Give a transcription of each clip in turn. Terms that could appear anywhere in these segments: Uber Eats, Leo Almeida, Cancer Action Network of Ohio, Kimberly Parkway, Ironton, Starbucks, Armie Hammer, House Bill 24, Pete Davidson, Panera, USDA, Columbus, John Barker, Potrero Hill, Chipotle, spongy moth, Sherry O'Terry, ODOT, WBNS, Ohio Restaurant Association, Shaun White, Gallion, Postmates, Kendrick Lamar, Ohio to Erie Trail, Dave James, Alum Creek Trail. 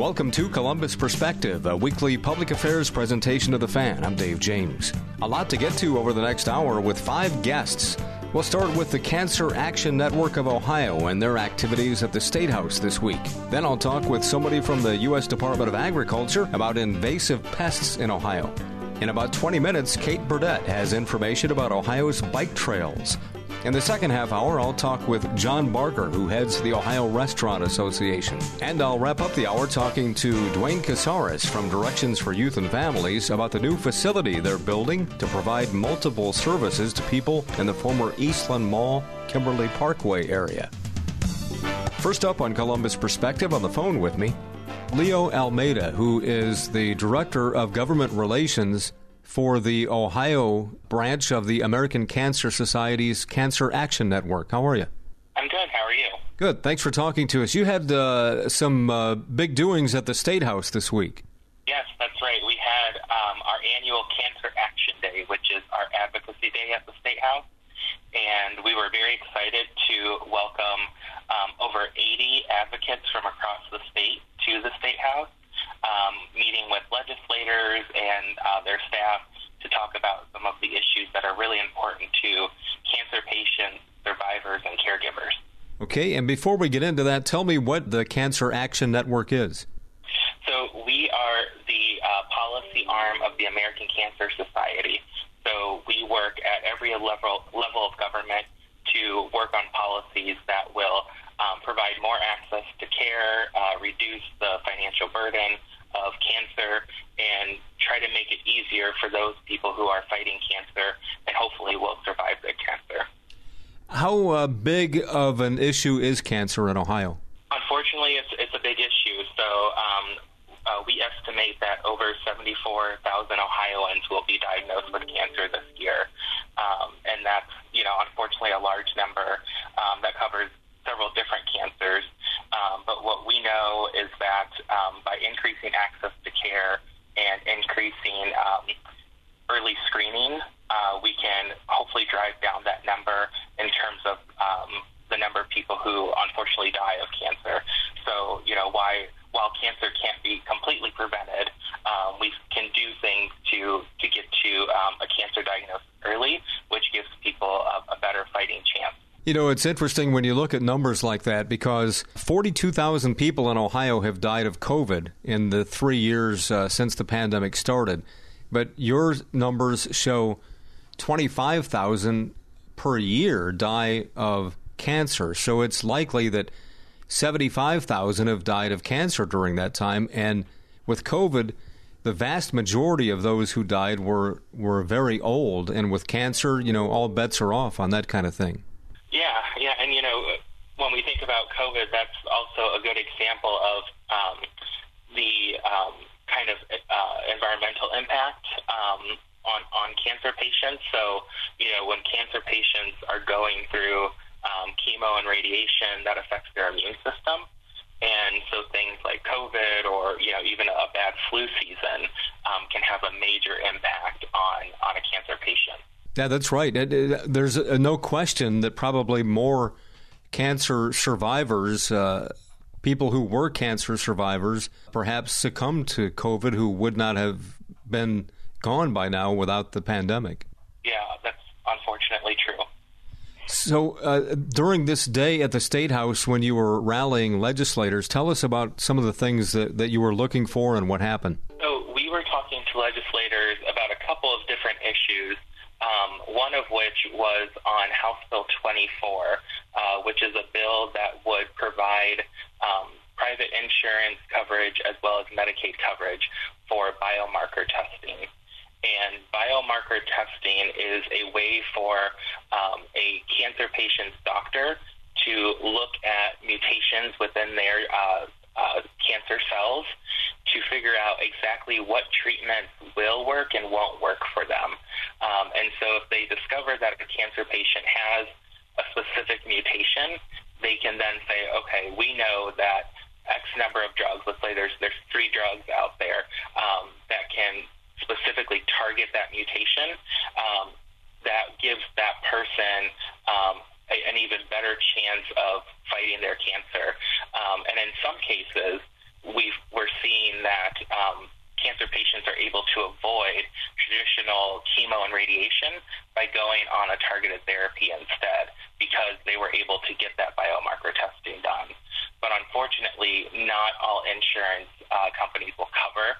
Welcome to Columbus Perspective, a weekly public affairs presentation of The Fan. I'm Dave James. A lot to get to over the next hour with five guests. We'll start with the Cancer Action Network of Ohio and their activities at the State House this week. Then I'll talk with somebody from the U.S. Department of Agriculture about invasive pests in Ohio. In about 20 minutes, Kate Burdett has information about Ohio's bike trails. In the second half hour, I'll talk with John Barker, who heads the Ohio Restaurant Association. And I'll wrap up the hour talking to Duane Casares from Directions for Youth and Families about the new facility they're building to provide multiple services to people in the former Eastland Mall, Kimberly Parkway area. First up on Columbus Perspective, on the phone with me, Leo Almeida, who is the Director of Government Relations for the Ohio branch of the American Cancer Society's Cancer Action Network. How are you? I'm good. How are you? Good. Thanks for talking to us. You had some big doings at the State House this week. Yes, that's right. We had our annual Cancer Action Day, which is our advocacy day at the State House. And we were very excited to welcome over 80 advocates from across the state to the State House. Meeting with legislators and their staff to talk about some of the issues that are really important to cancer patients, survivors, and caregivers. Okay, and before we get into that, tell me what the Cancer Action Network is. So we are the policy arm of the American Cancer Society. So we work at every level of government to work on policies that will provide more access to care, reduce the financial burden of cancer, and try to make it easier for those people who are fighting cancer and hopefully will survive their cancer. How big of an issue is cancer in Ohio? Unfortunately, it's a big issue. So we estimate that over 74,000 Ohioans will be diagnosed with cancer this year. And that's, unfortunately a large number that covers several different cancers, but what we know is that by increasing access to care and increasing early screening, we can hopefully drive down that number in terms of the number of people who unfortunately die of cancer. So, while cancer can't be completely prevented, we can do things to get to a cancer diagnosis early, which gives people a better fighting chance. You know, it's interesting when you look at numbers like that, because 42,000 people in Ohio have died of COVID in the 3 years since the pandemic started. But your numbers show 25,000 per year die of cancer. So it's likely that 75,000 have died of cancer during that time. And with COVID, the vast majority of those who died were very old. And with cancer, all bets are off on that kind of thing. Yeah, and when we think about COVID, that's also a good example of the kind of environmental impact on cancer patients. So, when cancer patients are going through chemo and radiation, that affects their immune system. And so things like COVID or, even a bad flu season can have a major impact on a cancer patient. Yeah, that's right. There's no question that probably more cancer survivors, people who were cancer survivors, perhaps succumbed to COVID who would not have been gone by now without the pandemic. Yeah, that's unfortunately true. So during this day at the State House when you were rallying legislators, tell us about some of the things that you were looking for and what happened. So we were talking to legislators about a couple of different issues. One of which was on House Bill 24, which is a bill that would provide private insurance coverage as well as Medicaid coverage for biomarker testing. And biomarker testing is a way for a cancer patient's doctor to look at mutations within their cancer cells to figure out exactly what treatments will work and won't work for them. And so if they discover that a cancer patient has a specific mutation, they can then say, okay, we know that X number of drugs, let's say there's three drugs out there that can specifically target that mutation, that gives that person an even better chance of fighting their cancer. And in some cases, we're prevention by going on a targeted therapy instead, because they were able to get that biomarker testing done. But unfortunately, not all insurance companies will cover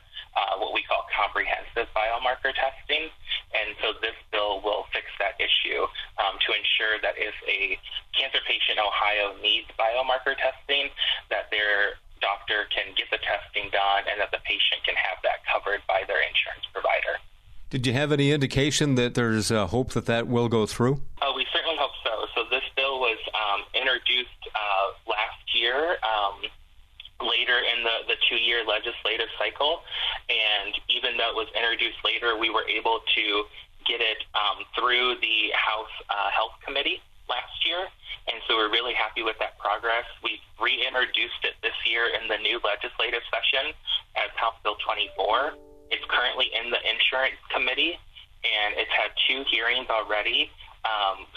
what we call comprehensive biomarker testing. And so this bill will fix that issue to ensure that if a cancer patient in Ohio needs biomarker testing, that their doctor can get the testing done and that the patient can have that covered by their insurance provider. Did you have any indication that there's hope that that will go through? Oh, we certainly hope so. So this bill was introduced last year, later in the two-year legislative cycle, and even though it was introduced later, we were able to get it through the House Health Committee last year, and so we're really happy with that progress. We reintroduced it this year in the new legislative session as House Bill 24. It's currently in the Insurance Committee, and it's had two hearings already.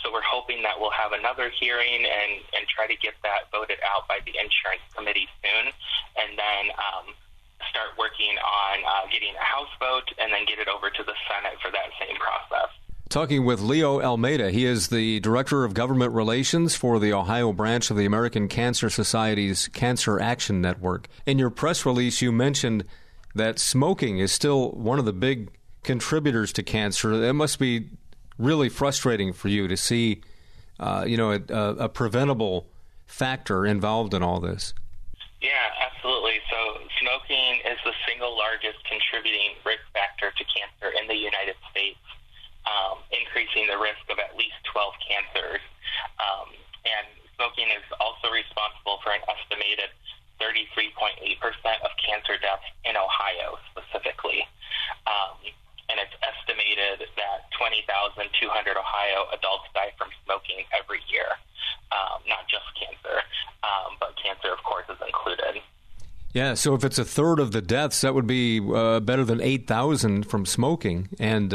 So we're hoping that we'll have another hearing and try to get that voted out by the Insurance Committee soon, and then start working on getting a House vote and then get it over to the Senate for that same process. Talking with Leo Almeida. He is the Director of Government Relations for the Ohio branch of the American Cancer Society's Cancer Action Network. In your press release, you mentioned that smoking is still one of the big contributors to cancer. That must be really frustrating for you to see, a preventable factor involved in all this. Yeah, absolutely. So smoking is the single largest contributing risk factor to cancer in the United States, increasing the risk of at least 12 cancers. And smoking is also responsible for an estimated 33.8% of cancer deaths in Ohio specifically. And it's estimated that 20,200 Ohio adults die from smoking every year, not just cancer, but cancer, of course, is included. Yeah, so if it's a third of the deaths, that would be better than 8,000 from smoking. And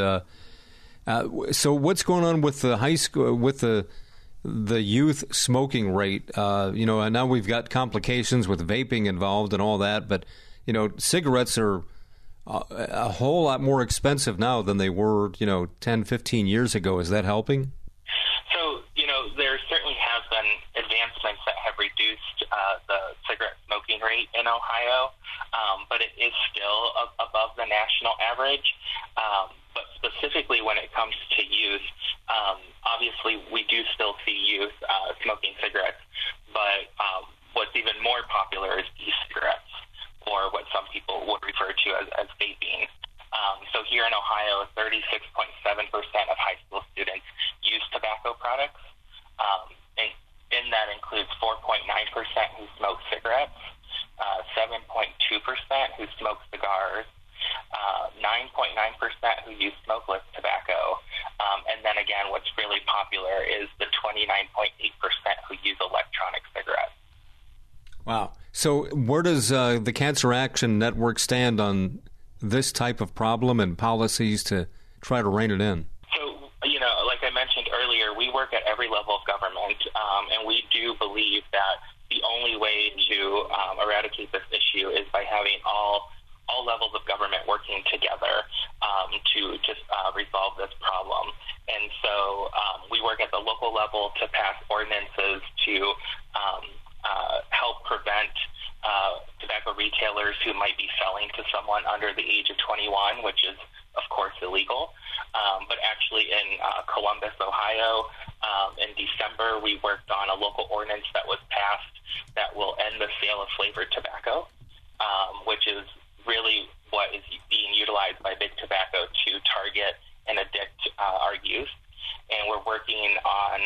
so what's going on with the high school, with the youth smoking rate? And now we've got complications with vaping involved and all that, but, cigarettes are a whole lot more expensive now than they were, 10, 15 years ago. Is that helping? So, there certainly have been advancements that have reduced the cigarette smoking rate in Ohio, but it is still above the national average. But specifically when it comes to youth, obviously we do still see youth smoking cigarettes, but what's even more popular is e-cigarettes, or what some people would refer to as vaping. So here in Ohio, 36.7% of high school students use tobacco products, and that includes 4.9% who smoke cigarettes, 7.2% who smoke cigars, 9.9% who use smokeless tobacco, and then again, what's really popular is the 29.8% who use electronic cigarettes. Wow. So where does the Cancer Action Network stand on this type of problem and policies to try to rein it in? So, like I mentioned earlier, we work at every level of government, and we do believe that the only way to eradicate this issue is by having all levels of government working together to just resolve this problem. And so we work at the local level to pass ordinances to help prevent tobacco retailers who might be selling to someone under the age of 21, which is, of course, illegal. But actually in Columbus, Ohio, in December, we worked on a local ordinance that was passed that will end the sale of flavored tobacco, which is really what is being utilized by big tobacco to target and addict our youth. And we're working on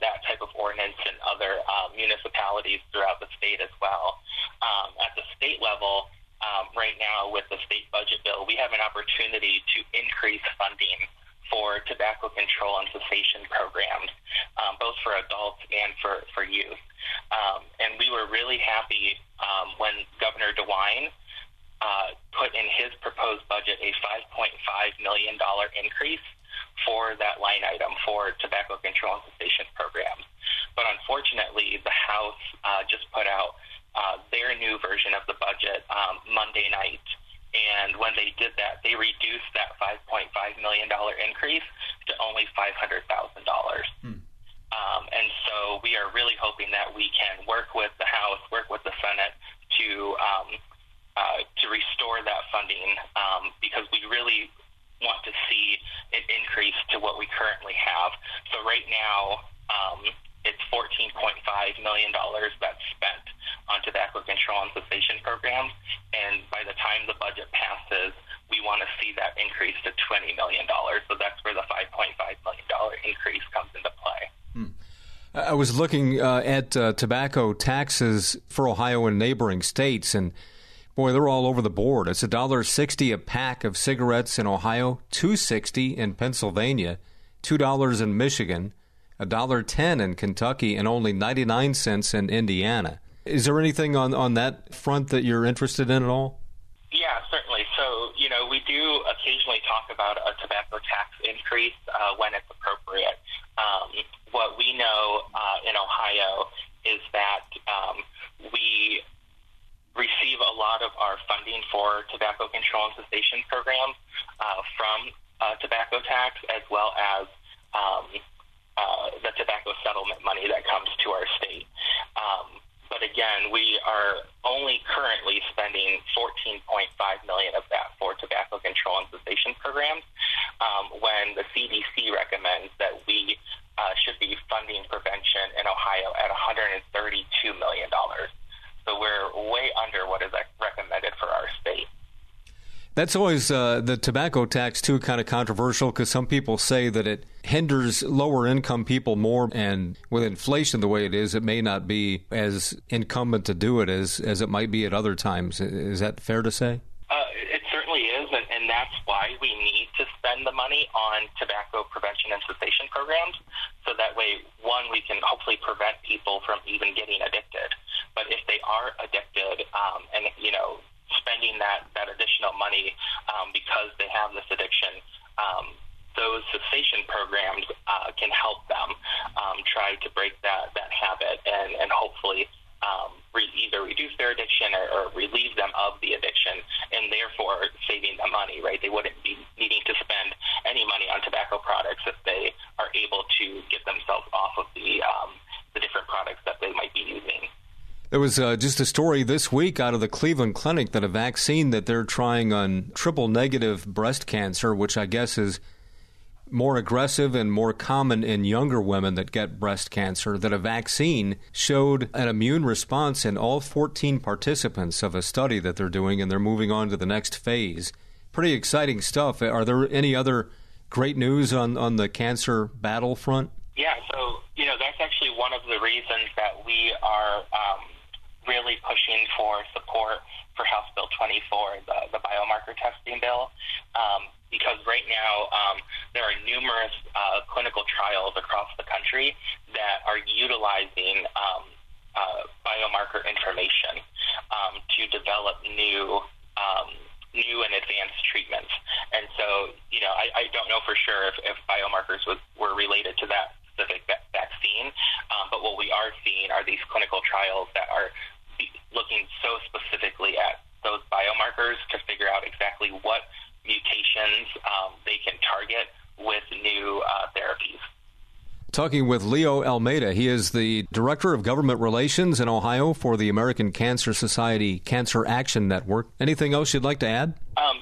that type of ordinance in other municipalities throughout the state as well. At the state level, right now with the state budget bill, we have an opportunity to increase funding for tobacco control and cessation programs, both for adults and for youth. And we were really happy when Governor DeWine put in his proposed budget a $5.5 million increase for that line item for tobacco control and cessation programs. But unfortunately, the House just put out their new version of the budget Monday night. And when they did that, they reduced that $5.5 million increase to to only $500,000. And so we are really hoping that we can work with the House, work with the Senate to restore that funding, because we really want to see an increase to what we currently have. So right now, it's $14.5 million that's spent on tobacco control and cessation programs, and by the time the budget passes, we want to see that increase to $20 million. So that's where the $5.5 million increase comes into play. I was looking at tobacco taxes for Ohio and neighboring states, and boy, they're all over the board. It's $1.60 a pack of cigarettes in Ohio, $2.60 in Pennsylvania, $2 in Michigan, $1.10 in Kentucky, and only 99 cents in Indiana. Is there anything on that front that you're interested in at all? Yeah, certainly. So, you know, we do occasionally talk about a tobacco tax increase when it's appropriate. What we know in Ohio is that we receive a lot of our funding for tobacco control and cessation programs from tobacco tax, as well as the tobacco settlement money that comes to our state. But again, we are only currently spending $14.5 million of that for tobacco control and cessation programs, when the CDC recommends that we should be funding prevention in Ohio at $132 million. So we're way under what is recommended for our state. That's always the tobacco tax, too, kind of controversial, because some people say that it hinders lower-income people more, and with inflation the way it is, it may not be as incumbent to do it as it might be at other times. Is that fair to say? It certainly is, and that's why we need to spend the money on tobacco prevention and cessation programs, so that way, one, we can hopefully prevent people from even getting addicted. But if they are addicted, and, you know, spending that additional money because they have this addiction, those cessation programs can help them try to break that habit and hopefully either reduce their addiction or relieve them of the addiction, and therefore saving them money, right? They wouldn't be needing to spend any money on tobacco products if they are able to get themselves off of the different products that they might be using. There was just a story this week out of the Cleveland Clinic that a vaccine that they're trying on triple-negative breast cancer, which I guess is more aggressive and more common in younger women that get breast cancer, that a vaccine showed an immune response in all 14 participants of a study that they're doing, and they're moving on to the next phase. Pretty exciting stuff. Are there any other great news on the cancer battlefront? Yeah, so, you know, that's actually one of the reasons that we are really pushing for support for House Bill 24, the biomarker testing bill, because right now there are numerous clinical trials across the country that are utilizing biomarker information to develop new and advanced treatments. And so, you know, I don't know for sure if biomarkers were related to that specific vaccine, but what we are seeing are these clinical trials that are looking so specifically at those biomarkers to figure out exactly what mutations they can target with new therapies. Talking with Leo Almeida. He is the Director of Government Relations in Ohio for the American Cancer Society Cancer Action Network. Anything else you'd like to add?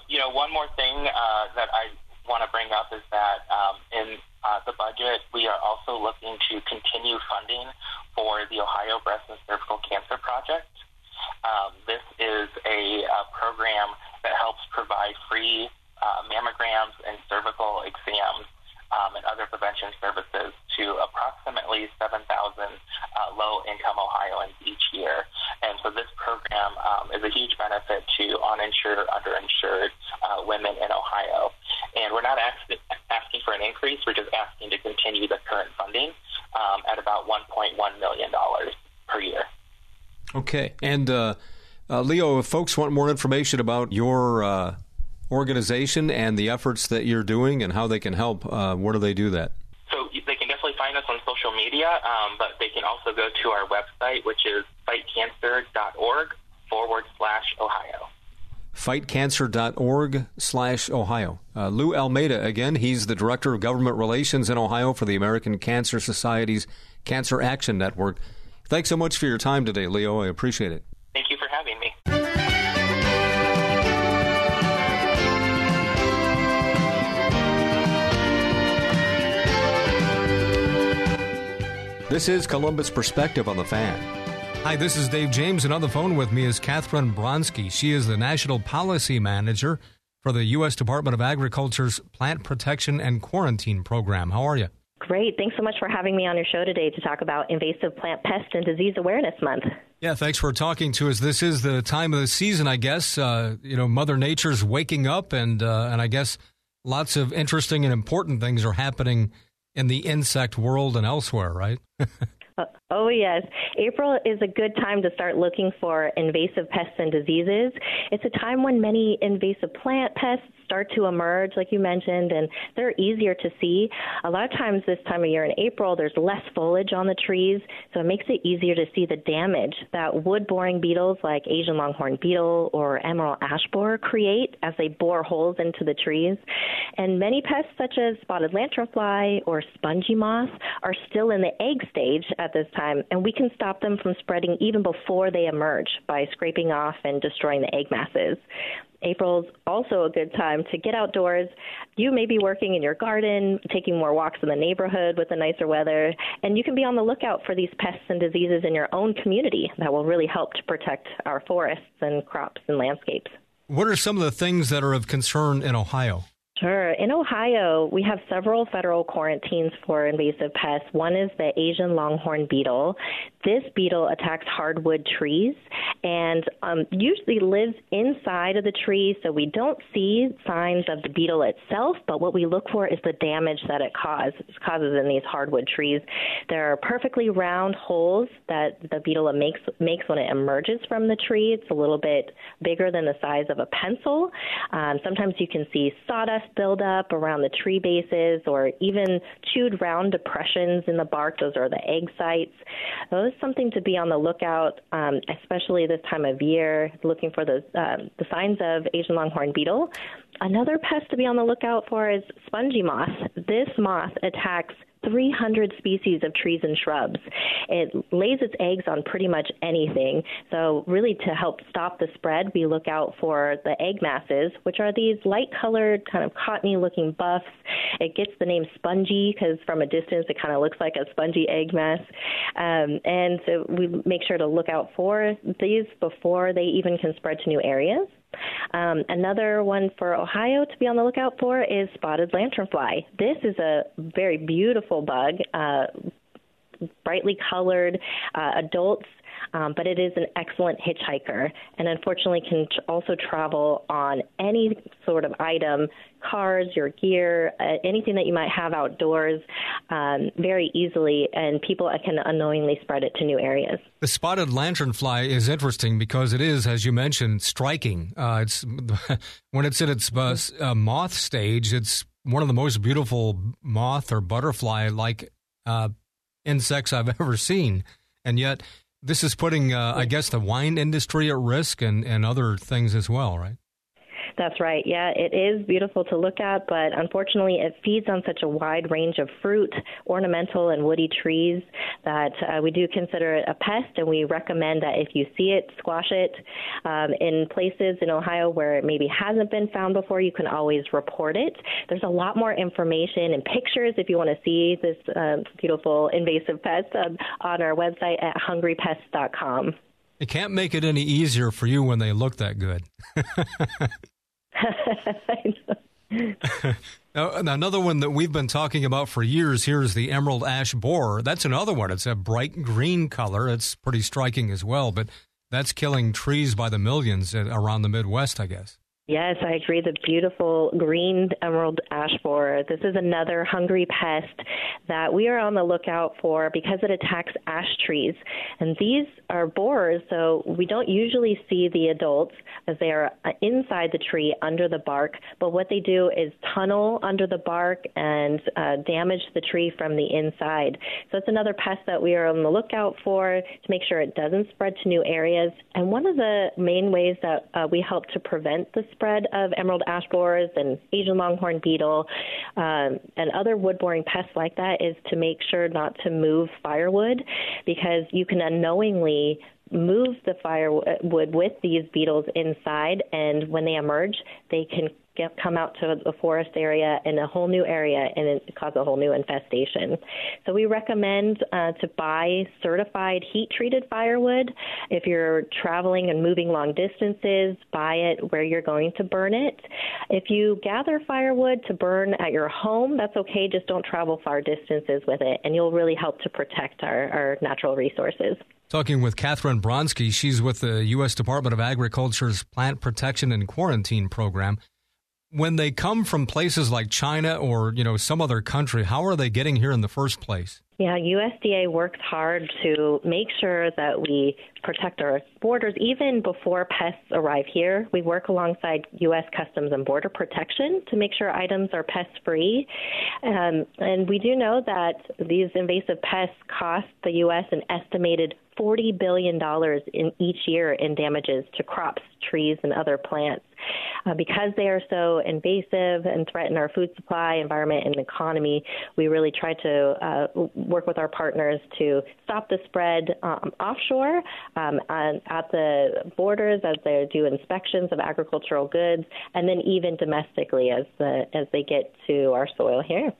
You know, one more thing that I want to bring up is that in the budget, we are also looking to continue funding for the Ohio Breast and Cervical Cancer Project. This is a program that helps provide free mammograms and cervical exams and other prevention services to approximately 7,000 low-income Ohioans each year. And so this program is a huge benefit to uninsured, underinsured women in Ohio. And we're not asking for an increase. We're just asking to continue the current funding at about $1.1 million per year. Okay. And, Leo, if folks want more information about your organization and the efforts that you're doing and how they can help, where do they do that? So they can definitely find us on social media, but they can also go to our website, which is fightcancer.org/Ohio. fightcancer.org/Ohio. Leo Almeida, again, he's the Director of Government Relations in Ohio for the American Cancer Society's Cancer Action Network. Thanks so much for your time today, Leo. I appreciate it. Thank you for having me. This is Columbus Perspective on the Fan. Hi, this is Dave James, and on the phone with me is Kathryn Bronsky. She is the National Policy Manager for the U.S. Department of Agriculture's Plant Protection and Quarantine Program. How are you? Great. Thanks so much for having me on your show today to talk about Invasive Plant Pest and Disease Awareness Month. Yeah, thanks for talking to us. This is the time of the season, I guess. Mother Nature's waking up, and I guess lots of interesting and important things are happening in the insect world and elsewhere, right? Oh, yes. April is a good time to start looking for invasive pests and diseases. It's a time when many invasive plant pests start to emerge, like you mentioned, and they're easier to see. A lot of times this time of year in April, there's less foliage on the trees, so it makes it easier to see the damage that wood-boring beetles like Asian longhorn beetle or emerald ash borer create as they bore holes into the trees. And many pests such as spotted lanternfly or spongy moth are still in the egg stage at this time, and we can stop them from spreading even before they emerge by scraping off and destroying the egg masses. April's also a good time to get outdoors. You may be working in your garden, taking more walks in the neighborhood with the nicer weather, and you can be on the lookout for these pests and diseases in your own community that will really help to protect our forests and crops and landscapes. What are some of the things that are of concern in Ohio? Sure. In Ohio, we have several federal quarantines for invasive pests. One is the Asian longhorn beetle. This beetle attacks hardwood trees and usually lives inside of the tree, so we don't see signs of the beetle itself, but what we look for is the damage that it causes in these hardwood trees. There are perfectly round holes that the beetle makes when it emerges from the tree. It's a little bit bigger than the size of a pencil. Sometimes you can see sawdust build up around the tree bases or even chewed round depressions in the bark. Those are the egg sites. So it's something to be on the lookout, especially this time of year, looking for those, the signs of Asian longhorn beetle. Another pest to be on the lookout for is spongy moth. This moth attacks 300 species of trees and shrubs. It lays its eggs on pretty much anything. So really to help stop the spread, we look out for the egg masses, which are these light-colored, kind of cottony-looking buffs. It gets the name spongy because from a distance it kind of looks like a spongy egg mass. And so we make sure to look out for these before they even can spread to new areas. Another one for Ohio to be on the lookout for is spotted lanternfly. This is a very beautiful bug, brightly colored adults, but it is an excellent hitchhiker and unfortunately can also travel on any sort of item, cars, your gear, anything that you might have outdoors very easily, and people can unknowingly spread it to new areas. The spotted lanternfly is interesting because it is, as you mentioned, striking. It's when it's in its moth stage, it's one of the most beautiful moth or butterfly-like insects I've ever seen, and yet this is putting, I guess, the wine industry at risk and other things as well, right? That's right. Yeah, it is beautiful to look at, but unfortunately it feeds on such a wide range of fruit, ornamental and woody trees that we do consider it a pest, and we recommend that if you see it, squash it. In places in Ohio where it maybe hasn't been found before, you can always report it. There's a lot more information and pictures if you want to see this beautiful invasive pest on our website at hungrypests.com. It can't make it any easier for you when they look that good. Now, another one that we've been talking about for years here is the emerald ash borer. That's another one. It's a bright green color. It's pretty striking as well, but that's killing trees by the millions around the Midwest, I guess. Yes, I agree. The beautiful green emerald ash borer. This is another hungry pest that we are on the lookout for because it attacks ash trees. And these are borers, so we don't usually see the adults as they are inside the tree under the bark. But what they do is tunnel under the bark and damage the tree from the inside. So it's another pest that we are on the lookout for to make sure it doesn't spread to new areas. And one of the main ways that we help to prevent the spread of emerald ash borers and Asian longhorn beetle and other wood-boring pests like that is to make sure not to move firewood, because you can unknowingly move the firewood with these beetles inside, and when they emerge, they can come out to the forest area in a whole new area and it causes a whole new infestation. So we recommend to buy certified heat-treated firewood. If you're traveling and moving long distances, buy it where you're going to burn it. If you gather firewood to burn at your home, that's okay. Just don't travel far distances with it, and you'll really help to protect our natural resources. Talking with Kathryn Bronsky. She's with the U.S. Department of Agriculture's Plant Protection and Quarantine Program. When they come from places like China or, you know, some other country, how are they getting here in the first place? Yeah, USDA works hard to make sure that we protect our borders. Even before pests arrive here, we work alongside U.S. Customs and Border Protection to make sure items are pest-free. And we do know that these invasive pests cost the U.S. an estimated $40 billion in each year in damages to crops, trees, and other plants. Because they are so invasive and threaten our food supply, environment, and economy, we really try to work with our partners to stop the spread offshore at the borders as they do inspections of agricultural goods, and then even domestically as they get to our soil here.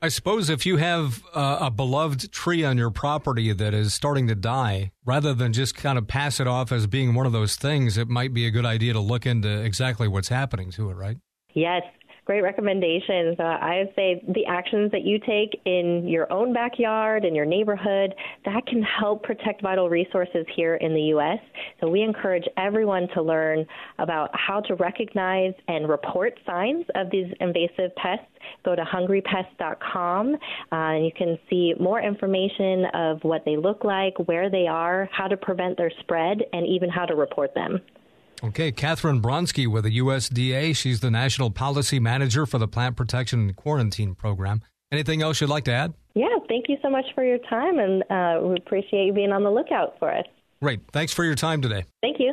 I suppose if you have a beloved tree on your property that is starting to die, rather than just kind of pass it off as being one of those things, it might be a good idea to look into exactly what's happening to it, right? Yes. Great recommendations. I would say the actions that you take in your own backyard, in your neighborhood, that can help protect vital resources here in the U.S. So we encourage everyone to learn about how to recognize and report signs of these invasive pests. Go to hungrypests.com, and you can see more information of what they look like, where they are, how to prevent their spread, and even how to report them. Okay, Kathryn Bronsky with the USDA. She's the National Policy Manager for the Plant Protection and Quarantine Program. Anything else you'd like to add? Yeah, thank you so much for your time, and we appreciate you being on the lookout for us. Great. Thanks for your time today. Thank you.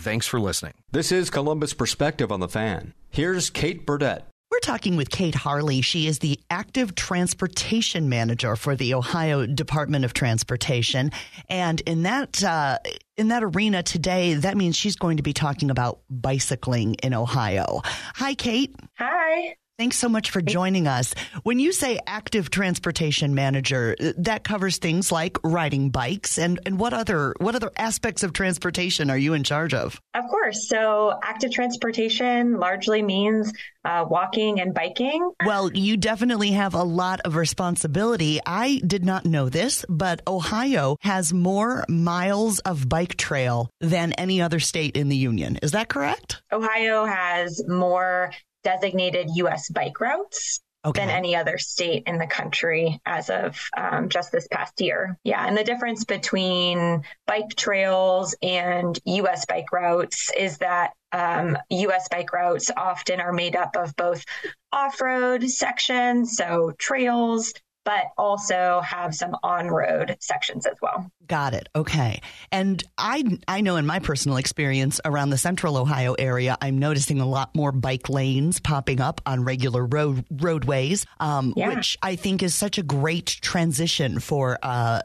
thanks for listening. This is Columbus Perspective on The Fan. Here's Kate Burdett. We're talking with Cait Harley. She is the Active Transportation Manager for the Ohio Department of Transportation. And in that arena today, that means she's going to be talking about bicycling in Ohio. Hi, Kate. Hi. Thanks so much for joining us. When you say Active Transportation Manager, that covers things like riding bikes and what other aspects of transportation are you in charge of? Of course. So active transportation largely means walking and biking. Well, you definitely have a lot of responsibility. I did not know this, but Ohio has more miles of bike trail than any other state in the union. Is that correct? Ohio has more designated U.S. bike routes than any other state in the country as of just this past year. Yeah. And the difference between bike trails and U.S. bike routes is that U.S. bike routes often are made up of both off-road sections, so trails, but also have some on-road sections as well. Got it. Okay. And I know in my personal experience around the central Ohio area, I'm noticing a lot more bike lanes popping up on regular roadways, which I think is such a great transition for our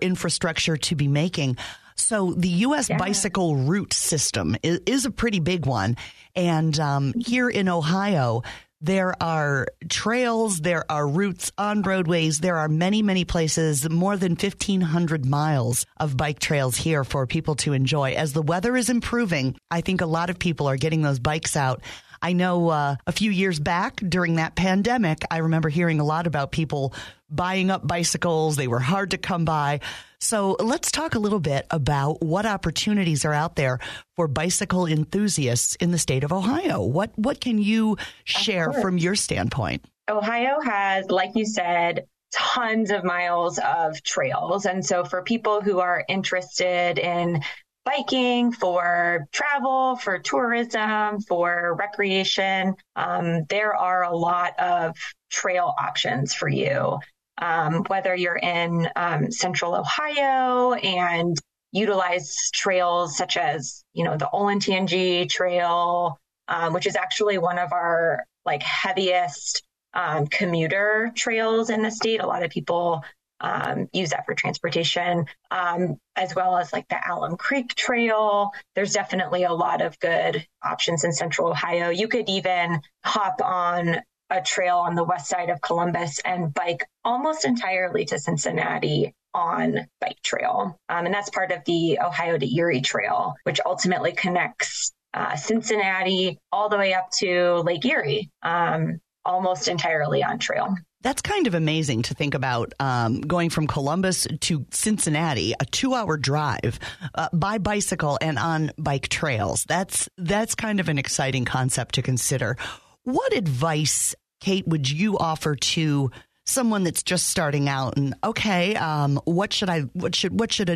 infrastructure to be making. So the U.S. bicycle route system is a pretty big one. And here in Ohio, there are trails, there are routes on roadways, there are many, many places, more than 1,500 miles of bike trails here for people to enjoy. As the weather is improving, I think a lot of people are getting those bikes out. I know a few years back during that pandemic, I remember hearing a lot about people buying up bicycles. They were hard to come by. So let's talk a little bit about what opportunities are out there for bicycle enthusiasts in the state of Ohio. What can you share from your standpoint? Ohio has, like you said, tons of miles of trails. And so for people who are interested in biking, for travel, for tourism, for recreation, there are a lot of trail options for you. Whether you're in central Ohio and utilize trails such as, you know, the Olentangy Trail, which is actually one of our heaviest commuter trails in the state. A lot of people use that for transportation, as well as the Alum Creek Trail. There's definitely a lot of good options in central Ohio. You could even hop on a trail on the west side of Columbus and bike almost entirely to Cincinnati on bike trail. And that's part of the Ohio to Erie Trail, which ultimately connects Cincinnati all the way up to Lake Erie, almost entirely on trail. That's kind of amazing to think about, going from Columbus to Cincinnati, a 2-hour drive by bicycle and on bike trails. That's kind of an exciting concept to consider. What advice, Cait, would you offer to someone that's just starting out? And what should a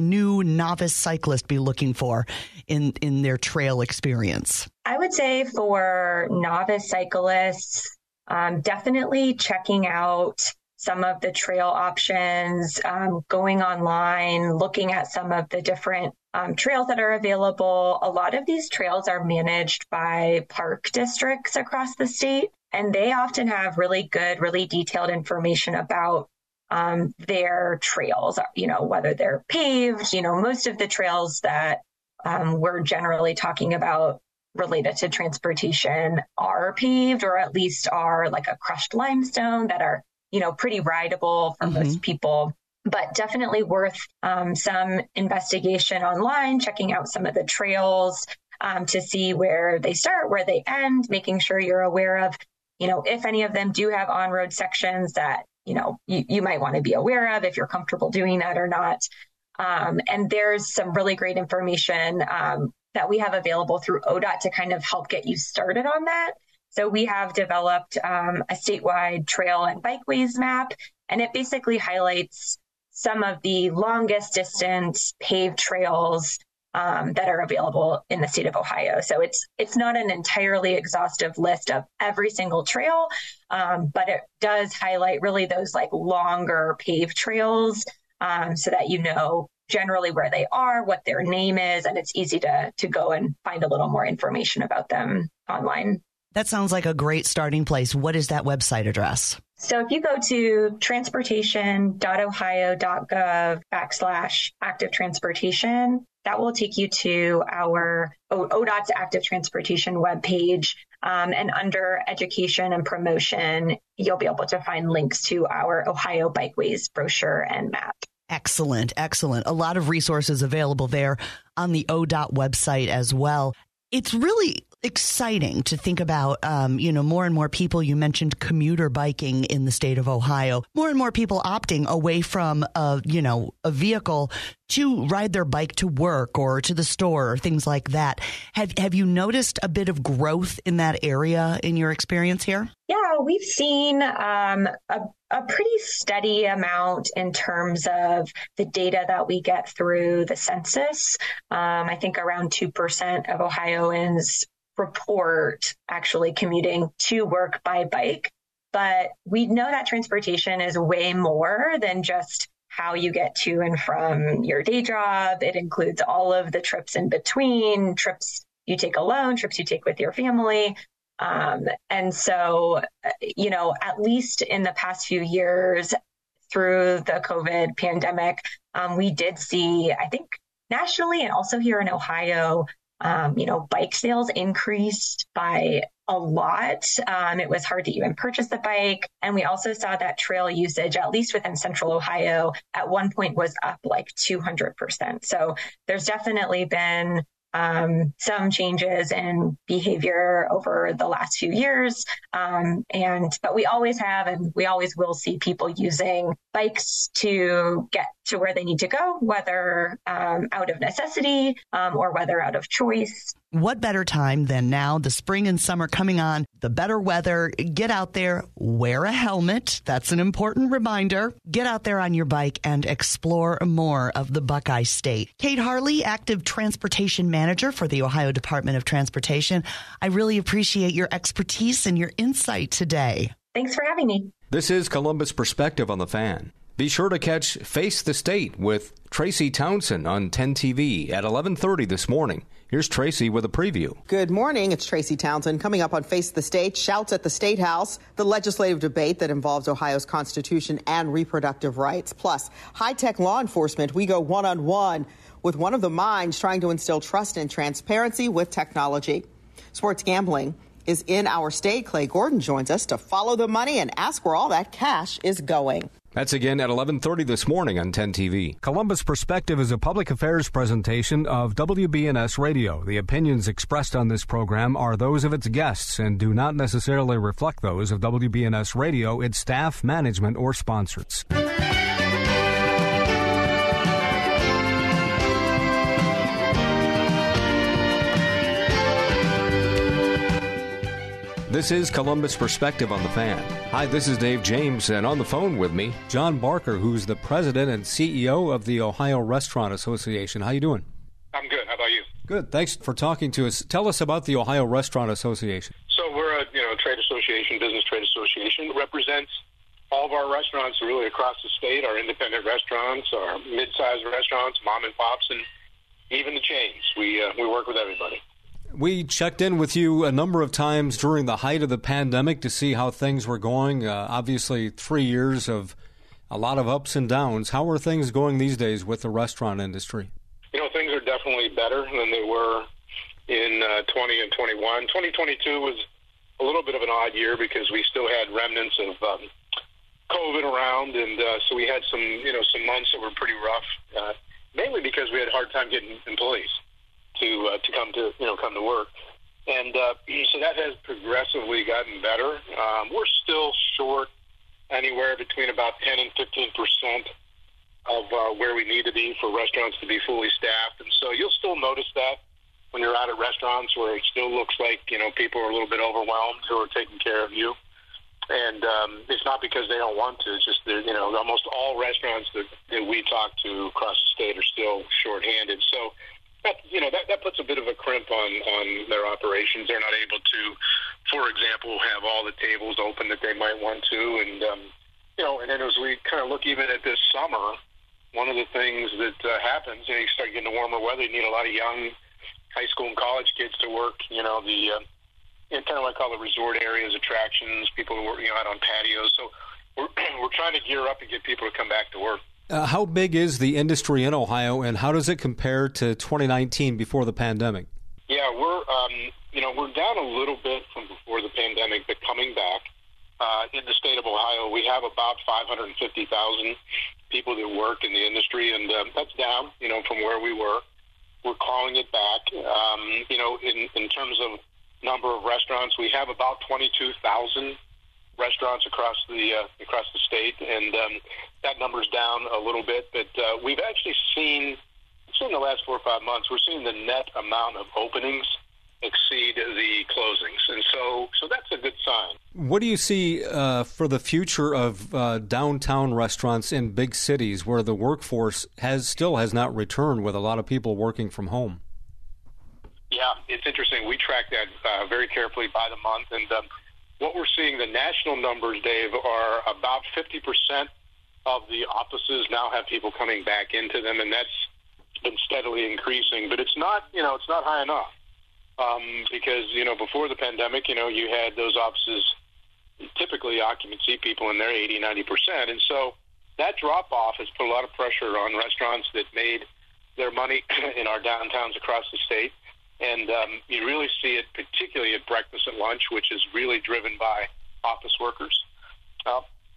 new novice cyclist be looking for in their trail experience? I would say for novice cyclists, definitely checking out some of the trail options, going online, looking at some of the different trails that are available. A lot of these trails are managed by park districts across the state, and they often have really good, really detailed information about their trails, whether they're paved. Most of the trails that we're generally talking about related to transportation are paved, or at least are a crushed limestone that are, pretty rideable for most people. But definitely worth some investigation online, checking out some of the trails to see where they start, where they end, making sure you're aware of, if any of them do have on-road sections that, you might want to be aware of if you're comfortable doing that or not. And there's some really great information that we have available through ODOT to kind of help get you started on that. So we have developed a statewide trail and bikeways map, and it basically highlights some of the longest distance paved trails that are available in the state of Ohio. So it's not an entirely exhaustive list of every single trail, but it does highlight really those longer paved trails so that you know generally where they are, what their name is, and it's easy to go and find a little more information about them online. That sounds like a great starting place. What is that website address? So if you go to transportation.ohio.gov /active transportation, that will take you to our ODOT's active transportation webpage. And under education and promotion, you'll be able to find links to our Ohio Bikeways brochure and map. Excellent. A lot of resources available there on the ODOT website as well. It's really exciting to think about, more and more people. You mentioned commuter biking in the state of Ohio. More and more people opting away from, a vehicle to ride their bike to work or to the store or things like that. Have you noticed a bit of growth in that area in your experience here? Yeah, we've seen a pretty steady amount in terms of the data that we get through the census. I think around 2% of Ohioans report actually commuting to work by bike, but we know that transportation is way more than just how you get to and from your day job. It includes all of the trips in between, trips you take alone, trips you take with your family. And so, at least in the past few years through the COVID pandemic, we did see, I think, nationally and also here in Ohio, bike sales increased by a lot. It was hard to even purchase the bike. And we also saw that trail usage, at least within central Ohio, at one point was up like 200%. So there's definitely been some changes in behavior over the last few years. But we always have, and we always will see people using bikes to get to where they need to go, whether out of necessity or whether out of choice. What better time than now, the spring and summer coming on, the better weather. Get out there, wear a helmet. That's an important reminder. Get out there on your bike and explore more of the Buckeye State. Cait Harley, Active Transportation Manager for the Ohio Department of Transportation. I really appreciate your expertise and your insight today. Thanks for having me. This is Columbus Perspective on the Fan. Be sure to catch Face the State with Tracy Townsend on 10TV at 11:30 this morning. Here's Tracy with a preview. Good morning. It's Tracy Townsend. Coming up on Face the State, shouts at the State House, the legislative debate that involves Ohio's Constitution and reproductive rights. Plus, high-tech law enforcement. We go one-on-one with one of the minds trying to instill trust and transparency with technology. Sports gambling is in our state. Clay Gordon joins us to follow the money and ask where all that cash is going. That's again at 11:30 this morning on 10TV. Columbus Perspective is a public affairs presentation of WBNS Radio. The opinions expressed on this program are those of its guests and do not necessarily reflect those of WBNS Radio, its staff, management, or sponsors. This is Columbus Perspective on the Fan. Hi, this is Dave James, and on the phone with me, John Barker, who's the president and CEO of the Ohio Restaurant Association. How you doing? I'm good. How about you? Good. Thanks for talking to us. Tell us about the Ohio Restaurant Association. So we're a trade association, business trade association that represents all of our restaurants really across the state, our independent restaurants, our mid-sized restaurants, mom and pops, and even the chains. We work with everybody. We checked in with you a number of times during the height of the pandemic to see how things were going. Obviously, 3 years of a lot of ups and downs. How are things going these days with the restaurant industry? Things are definitely better than they were in 20 and 21. 2022 was a little bit of an odd year because we still had remnants of COVID around, and so we had some months that were pretty rough, mainly because we had a hard time getting employees to come to work, and so that has progressively gotten better. We're still short anywhere between about 10% and 15% of where we need to be for restaurants to be fully staffed, and so you'll still notice that when you're out at restaurants where it still looks like people are a little bit overwhelmed who are taking care of you, and it's not because they don't want to. It's just almost all restaurants that we talk to across the state are still shorthanded, so. That puts a bit of a crimp on their operations. They're not able to, for example, have all the tables open that they might want to. And, and then as we kind of look even at this summer, one of the things that happens, you start getting the warmer weather, you need a lot of young high school and college kids to work, kind of what I call the resort areas, attractions, people who work, out on patios. So we're trying to gear up and get people to come back to work. How big is the industry in Ohio, and how does it compare to 2019 before the pandemic? Yeah, we're down a little bit from before the pandemic, but coming back in the state of Ohio, we have about 550,000 people that work in the industry, and that's down, from where we were. We're calling it back. In terms of number of restaurants, we have about 22,000 restaurants across the state, and that number's down a little bit, but we've actually seen, in the last 4 or 5 months, we're seeing the net amount of openings exceed the closings, and so that's a good sign. What do you see for the future of downtown restaurants in big cities where the workforce has not returned, with a lot of people working from home? Yeah, it's interesting. We track that very carefully by the month, and what we're seeing, the national numbers, Dave, are about 50% of the offices now have people coming back into them, and that's been steadily increasing. But it's not, it's not high enough because, before the pandemic, you had those offices, typically occupancy people in there, 80, 90%. And so that drop-off has put a lot of pressure on restaurants that made their money in our downtowns across the state. And you really see it particularly at breakfast and lunch, which is really driven by office workers.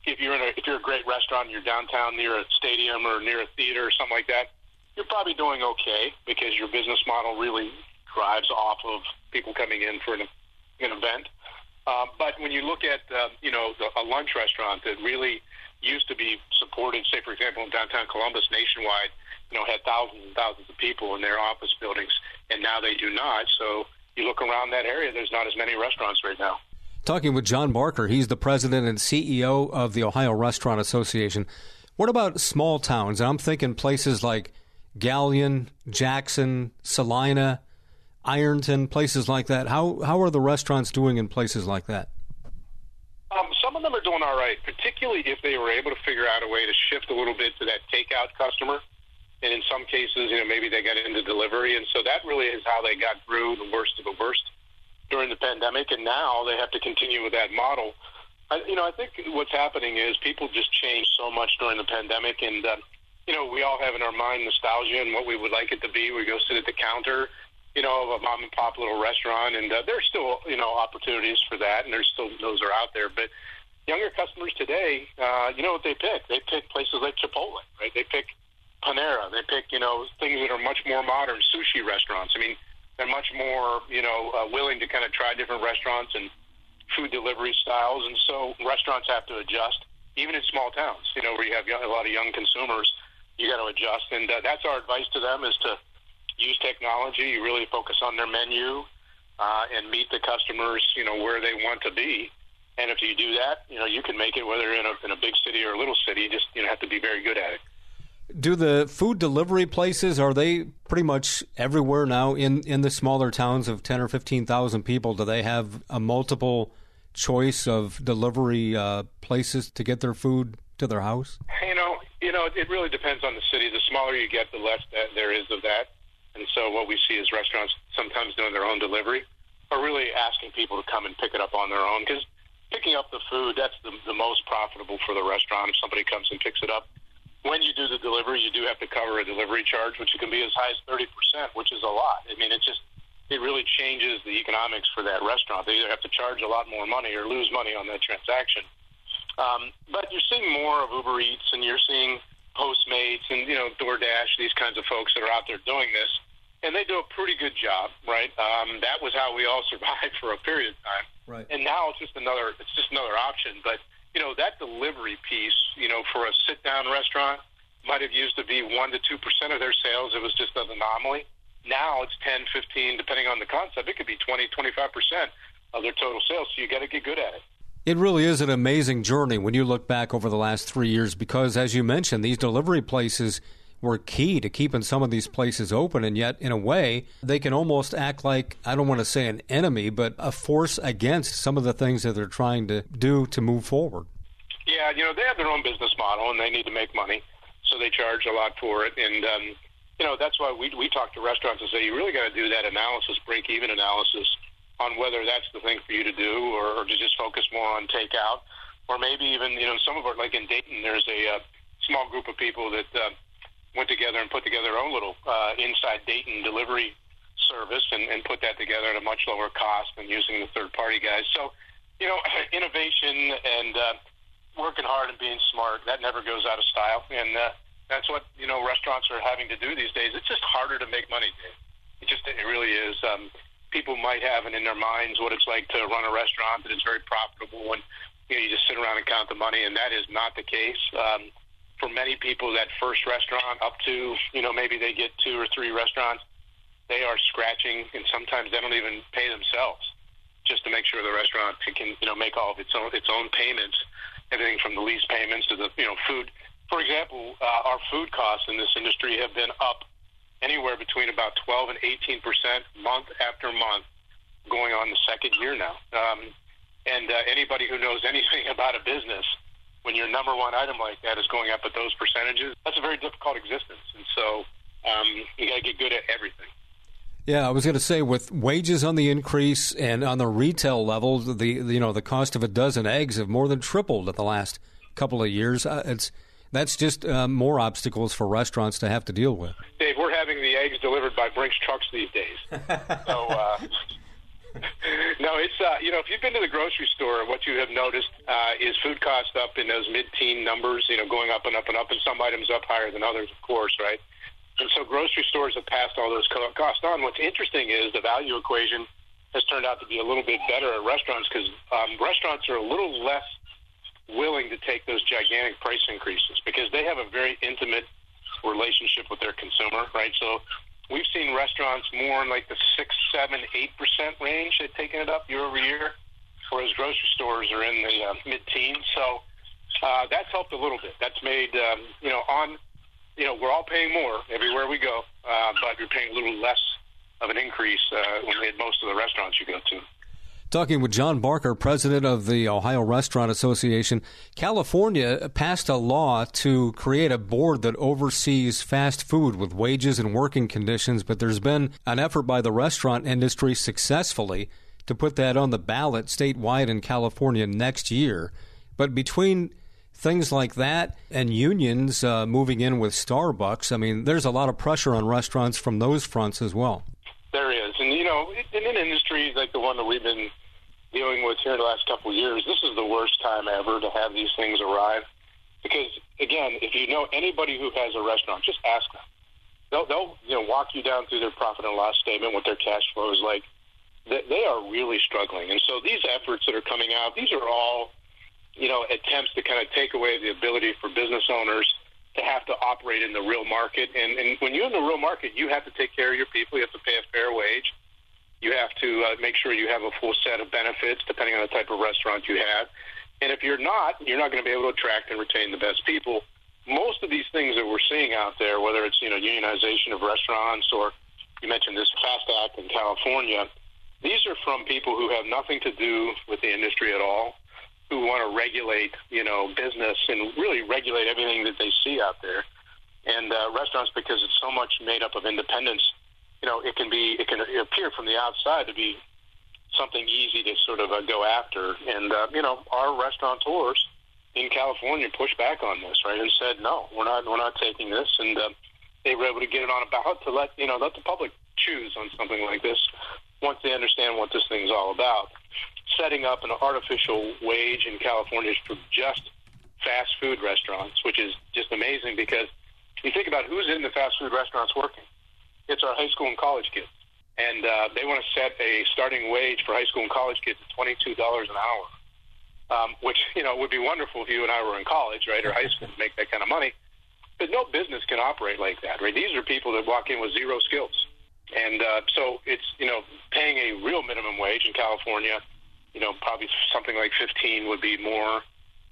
If you're a great restaurant, you're downtown near a stadium or near a theater or something like that, you're probably doing okay because your business model really drives off of people coming in for an event. But when you look at a lunch restaurant that really used to be supported, say for example in downtown Columbus nationwide, had thousands and thousands of people in their office buildings, and now they do not. So you look around that area, there's not as many restaurants right now. Talking with John Barker, he's the president and CEO of the Ohio Restaurant Association. What about small towns? I'm thinking places like Gallion, Jackson, Salina, Ironton, places like that. How are the restaurants doing in places like that? Some of them are doing all right, particularly if they were able to figure out a way to shift a little bit to that takeout customer. And in some cases, maybe they got into delivery. And so that really is how they got through the worst of the worst during the pandemic, and now they have to continue with that model. I think what's happening is people just changed so much during the pandemic, and, we all have in our mind nostalgia and what we would like it to be. We go sit at the counter, of a mom-and-pop little restaurant, and there's still, opportunities for that, and there's still those are out there. But younger customers today, you know what they pick? They pick places like Chipotle, right? They pick Panera. They pick, things that are much more modern, sushi restaurants. They're much more, willing to kind of try different restaurants and food delivery styles. And so restaurants have to adjust, even in small towns, where you have a lot of young consumers, you got to adjust. And that's our advice to them is to use technology. You really focus on their menu and meet the customers, where they want to be. And if you do that, you can make it, whether in a big city or a little city, you just, have to be very good at it. Do the food delivery places, are they pretty much everywhere now in the smaller towns of 10 or 15,000 people? Do they have a multiple choice of delivery places to get their food to their house? It really depends on the city. The smaller you get, the less that there is of that. And so what we see is restaurants sometimes doing their own delivery or really asking people to come and pick it up on their own, because picking up the food, that's the most profitable for the restaurant if somebody comes and picks it up. When you do the delivery, you do have to cover a delivery charge, which can be as high as 30%, which is a lot. It really changes the economics for that restaurant. They either have to charge a lot more money or lose money on that transaction. But you're seeing more of Uber Eats, and you're seeing Postmates and, DoorDash, these kinds of folks that are out there doing this. And they do a pretty good job, right? That was how we all survived for a period of time. Right. And now it's just another option. But that delivery piece, for a sit-down restaurant might have used to be 1% to 2% of their sales. It was just an anomaly. Now it's 10, 15, depending on the concept. It could be 20, 25% of their total sales, so you got to get good at it. It really is an amazing journey when you look back over the last 3 years because, as you mentioned, these delivery places were key to keeping some of these places open, and yet, in a way, they can almost act like, I don't want to say an enemy, but a force against some of the things that they're trying to do to move forward. Yeah, they have their own business model, and they need to make money, so they charge a lot for it, and, that's why we talk to restaurants and say, you really got to do that analysis, break-even analysis, on whether that's the thing for you to do or to just focus more on takeout, or maybe even, some of our, like in Dayton, there's a small group of people that went together and put together their own little inside Dayton delivery service and put that together at a much lower cost than using the third-party guys. So, innovation and working hard and being smart, that never goes out of style. And that's what, restaurants are having to do these days. It's just harder to make money. It really is. People might have in their minds what it's like to run a restaurant that is very profitable and, you just sit around and count the money, and that is not the case. For many people, that first restaurant up to, maybe they get 2 or 3 restaurants, they are scratching, and sometimes they don't even pay themselves just to make sure the restaurant can, make all of its own payments, everything from the lease payments to the, food. For example, our food costs in this industry have been up anywhere between about 12 and 18% month after month, going on the second year now. Anybody who knows anything about a business, when your number one item like that is going up at those percentages, that's a very difficult existence. And so you got to get good at everything. Yeah, I was going to say with wages on the increase and on the retail level, the cost of a dozen eggs have more than tripled in the last couple of years. That's just more obstacles for restaurants to have to deal with. Dave, we're having getting the eggs delivered by Brink's trucks these days. So, no, it's, you know, if you've been to the grocery store, what you have noticed is food costs up in those mid-teen numbers, you know, going up and up and up, and some items up higher than others, of course, right? And so grocery stores have passed all those costs on. What's interesting is the value equation has turned out to be a little bit better at restaurants because restaurants are a little less willing to take those gigantic price increases because they have a very intimate relationship with their consumer, right? So we've seen restaurants more in like the 6, 7, 8% range. They've taken it up year over year, whereas grocery stores are in the mid-teens. So that's helped a little bit. That's made, you know, on... You know, we're all paying more everywhere we go, but you're paying a little less of an increase at most of the restaurants you go to. Talking with John Barker, president of the Ohio Restaurant Association, California passed a law to create a board that oversees fast food with wages and working conditions, but there's been an effort by the restaurant industry successfully to put that on the ballot statewide in California next year. But between things like that and unions moving in with Starbucks, I mean, there's a lot of pressure on restaurants from those fronts as well. There is. And, you know, in an industry like the one that we've been dealing with here the last couple of years, this is the worst time ever to have these things arrive. Because, again, if you know anybody who has a restaurant, just ask them. They'll you know, walk you down through their profit and loss statement, what their cash flow is like. They are really struggling. And so these efforts that are coming out, these are all, you know, attempts to kind of take away the ability for business owners to have to operate in the real market. And when you're in the real market, you have to take care of your people. You have to pay a fair wage. You have to make sure you have a full set of benefits, depending on the type of restaurant you have. And if you're not going to be able to attract and retain the best people. Most of these things that we're seeing out there, whether it's, you know, unionization of restaurants or you mentioned this FAST Act in California, these are from people who have nothing to do with the industry at all, who want to regulate, you know, business and really regulate everything that they see out there. And restaurants, because it's so much made up of independence, you know, it can appear from the outside to be something easy to sort of go after. And, you know, our restaurateurs in California pushed back on this, right, and said, no, we're not taking this. And they were able to get it on a ballot to let the public choose on something like this once they understand what this thing's all about. Setting up an artificial wage in California for just fast food restaurants, which is just amazing because you think about who's in the fast food restaurants working. It's our high school and college kids. And they want to set a starting wage for high school and college kids at $22 an hour, which, you know, would be wonderful if you and I were in college, right, or high school to make that kind of money. But no business can operate like that, right? These are people that walk in with zero skills. And so it's, you know, paying a real minimum wage in California, you know, probably something like 15 would be more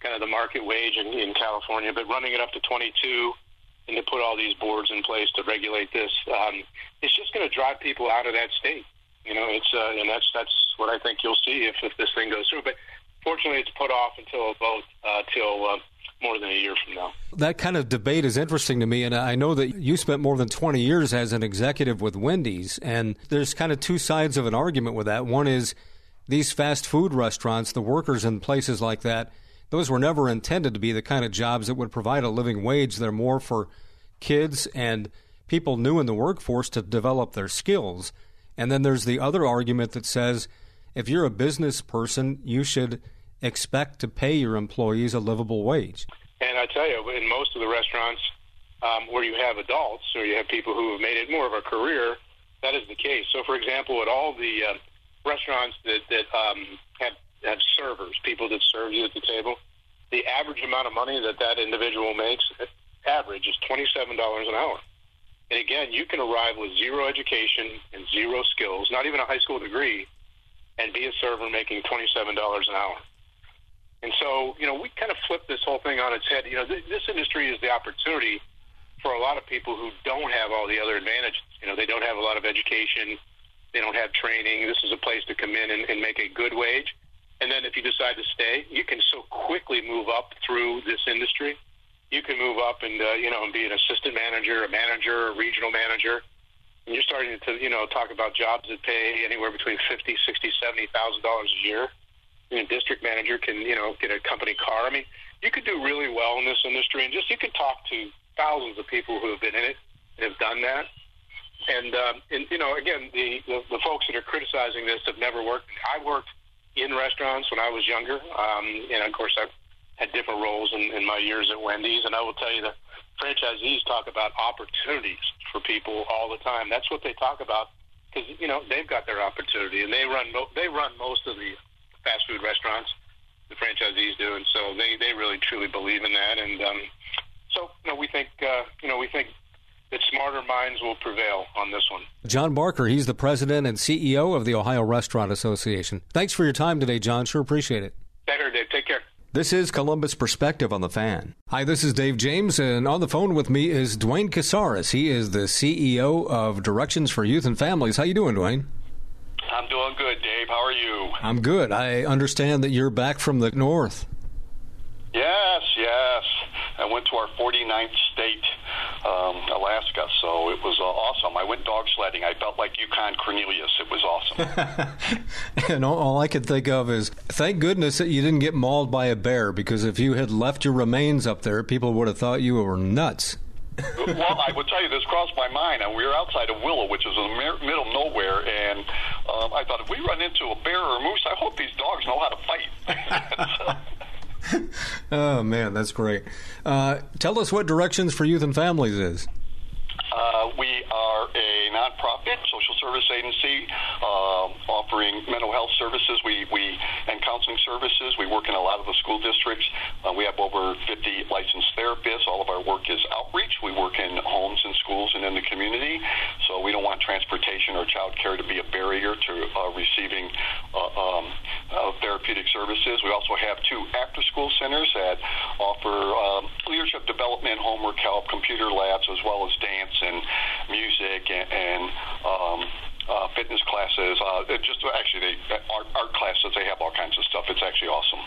kind of the market wage in California, but running it up to 22 and to put all these boards in place to regulate this, it's just going to drive people out of that state. You know, it's and that's what I think you'll see if this thing goes through. But fortunately, it's put off until about more than a year from now. That kind of debate is interesting to me, and I know that you spent more than 20 years as an executive with Wendy's, and there's kind of two sides of an argument with that. One is these fast food restaurants, the workers in places like that, those were never intended to be the kind of jobs that would provide a living wage. They're more for kids and people new in the workforce to develop their skills. And then there's the other argument that says if you're a business person, you should expect to pay your employees a livable wage. And I tell you, in most of the restaurants where you have adults or you have people who have made it more of a career, that is the case. So, for example, at all the restaurants that have servers, people that serve you at the table, the average amount of money that individual makes, average, is $27 an hour. And again, you can arrive with zero education and zero skills, not even a high school degree, and be a server making $27 an hour. And so, you know, we kind of flip this whole thing on its head. You know, this industry is the opportunity for a lot of people who don't have all the other advantages. You know, they don't have a lot of education. They don't have training. This is a place to come in and make a good wage. And then if you decide to stay, you can so quickly move up through this industry. You can move up and, you know, and be an assistant manager, a manager, a regional manager. And you're starting to, you know, talk about jobs that pay anywhere between $50,000, $60,000, $70,000 a year. You know, district manager can, you know, get a company car. I mean, you could do really well in this industry. And just you can talk to thousands of people who have been in it and have done that. And you know, again, the folks that are criticizing this have never worked. I worked in restaurants when I was younger, and of course I've had different roles in my years at Wendy's, and I will tell you that franchisees talk about opportunities for people all the time. That's what they talk about, because you know they've got their opportunity, and they run most of the fast food restaurants, the franchisees do, and so they really truly believe in that. And so you know, we think that smarter minds will prevail on this one. John Barker, he's the president and CEO of the Ohio Restaurant Association. Thanks for your time today, John. Sure appreciate it. Better, Dave. Take care. This is Columbus Perspective on the Fan. Hi, this is Dave James, and on the phone with me is Duane Casares. He is the CEO of Directions for Youth and Families. How you doing, Duane? I'm doing good, Dave. How are you? I'm good. I understand that you're back from the north. Yes. I went to our 49th state, Alaska, so it was awesome. I went dog sledding. I felt like Yukon Cornelius. It was awesome. And all I could think of is, thank goodness that you didn't get mauled by a bear, because if you had left your remains up there, people would have thought you were nuts. Well, I would tell you, this crossed my mind. We were outside of Willow, which is in the middle of nowhere, and I thought, if we run into a bear or a moose, I hope these dogs know how to fight. Oh, man, that's great. Tell us what Directions for Youth and Families is. We are a nonprofit social service agency offering mental health services and counseling services. We work in a lot of the school districts. We have over 50 licensed therapists. All of our work is outreach. We work in homes and schools and in the community. So we don't want transportation or child care to be a barrier to receiving therapeutic services. We also have two after-school centers that offer leadership development, homework help, computer labs, as well as dance and music and fitness classes. Art classes. They have all kinds of stuff. It's actually awesome.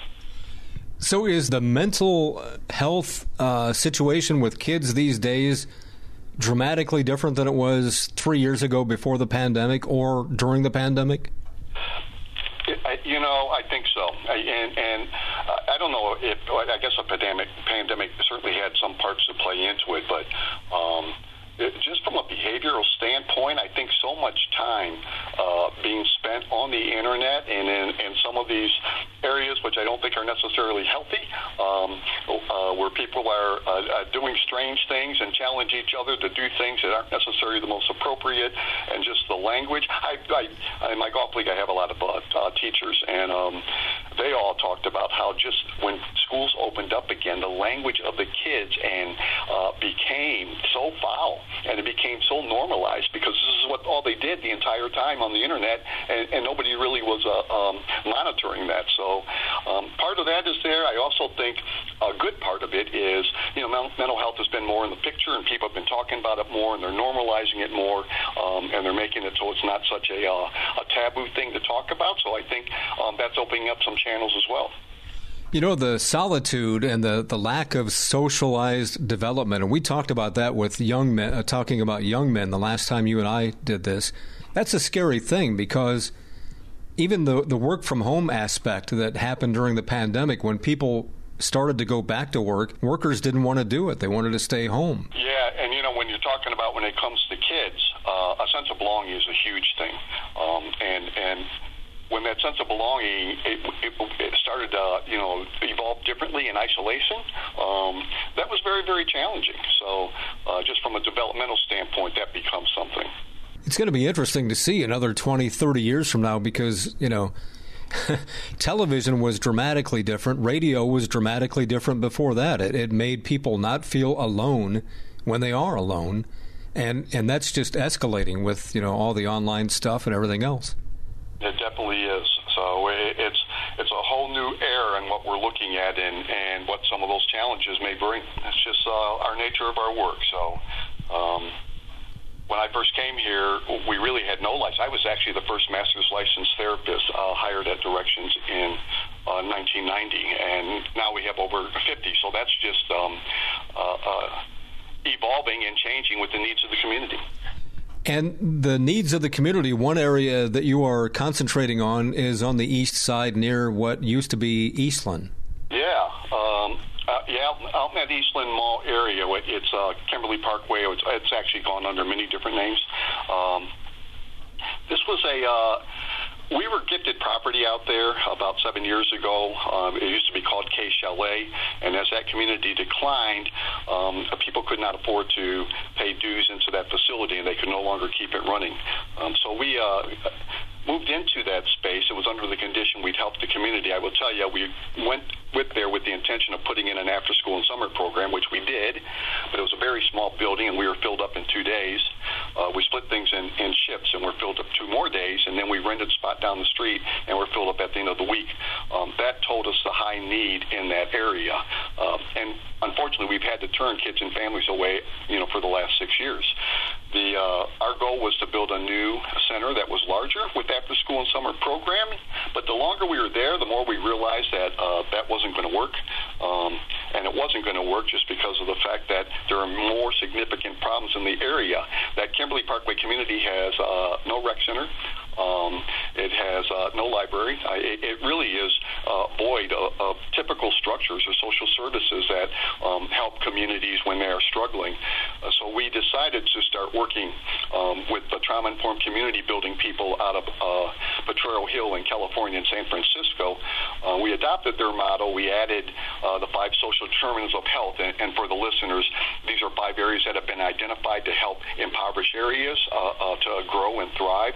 So is the mental health situation with kids these days dramatically different than it was 3 years ago before the pandemic or during the pandemic? You know, I think so. And I don't know if, I guess a pandemic certainly had some parts to play into it, but just from a behavioral standpoint, I think so much time being spent on the internet and in some of these areas, which I don't think are necessarily healthy, where people are doing strange things and challenge each other to do things that aren't necessarily the most appropriate, and just the language. In my golf league, I have a lot of teachers, and they all talked about how just when schools opened up again, the language of the kids and became so foul. And it became so normalized because this is what all they did the entire time on the internet, and nobody really was monitoring that. So part of that is there. I also think a good part of it is, you know, mental health has been more in the picture, and people have been talking about it more, and they're normalizing it more, and they're making it so it's not such a taboo thing to talk about. So I think that's opening up some channels as well. You know, the solitude and the lack of socialized development, and we talked about that with young men, talking about young men the last time you and I did this. That's a scary thing, because even the work from home aspect that happened during the pandemic, when people started to go back to work, workers didn't want to do it. They wanted to stay home. Yeah, and you know, when you're talking about when it comes to kids, a sense of belonging is a huge thing, and when that sense of belonging, it started to, evolve differently in isolation, that was very, very challenging. So just from a developmental standpoint, that becomes something. It's going to be interesting to see another 20, 30 years from now, because, you know, television was dramatically different. Radio was dramatically different before that. It made people not feel alone when they are alone. And that's just escalating with, you know, all the online stuff and everything else. It definitely is. So it's a whole new era in what we're looking at and what some of those challenges may bring. It's just our nature of our work. So when I first came here, we really had no license. I was actually the first master's licensed therapist hired at Directions in 1990, and now we have over 50. So that's just evolving and changing with the needs of the community. And the needs of the community, one area that you are concentrating on is on the east side near what used to be Eastland. Yeah. Out in that Eastland Mall area, it's Kimberly Parkway. It's actually gone under many different names. This was we were gifted property out there about 7 years ago. It used to be called K Chalet, and as that community declined, people could not afford to pay dues into that facility, and they could no longer keep it running. So we moved into that space. It was under the condition we'd help the community. I will tell you, we went with the intention of putting in an after-school and summer program, which we did, but it was a very small building, and we were filled up in 2 days. We split things in shifts, and we're filled up 2 more days, and then we rented a spot down the street, and we're filled up at the end of the week. That told us the high need in that area, and unfortunately, we've had to turn kids and families away, for the last 6 years. Our goal was to build a new center that was larger with after-school and summer programming, but the longer we were there, the more we realized that that wasn't going to work, and it wasn't going to work just because of the fact that there are more significant problems in the area. That Kimberly Parkway community has no rec center. It has no library. It really is void of typical structures or social services that help communities when they are struggling. So we decided to start working with the trauma-informed community building people out of Potrero Hill in California and San Francisco. We adopted their model. We added the 5 social determinants of health, and for the listeners, these are 5 areas that have been identified to help impoverished areas to grow and thrive.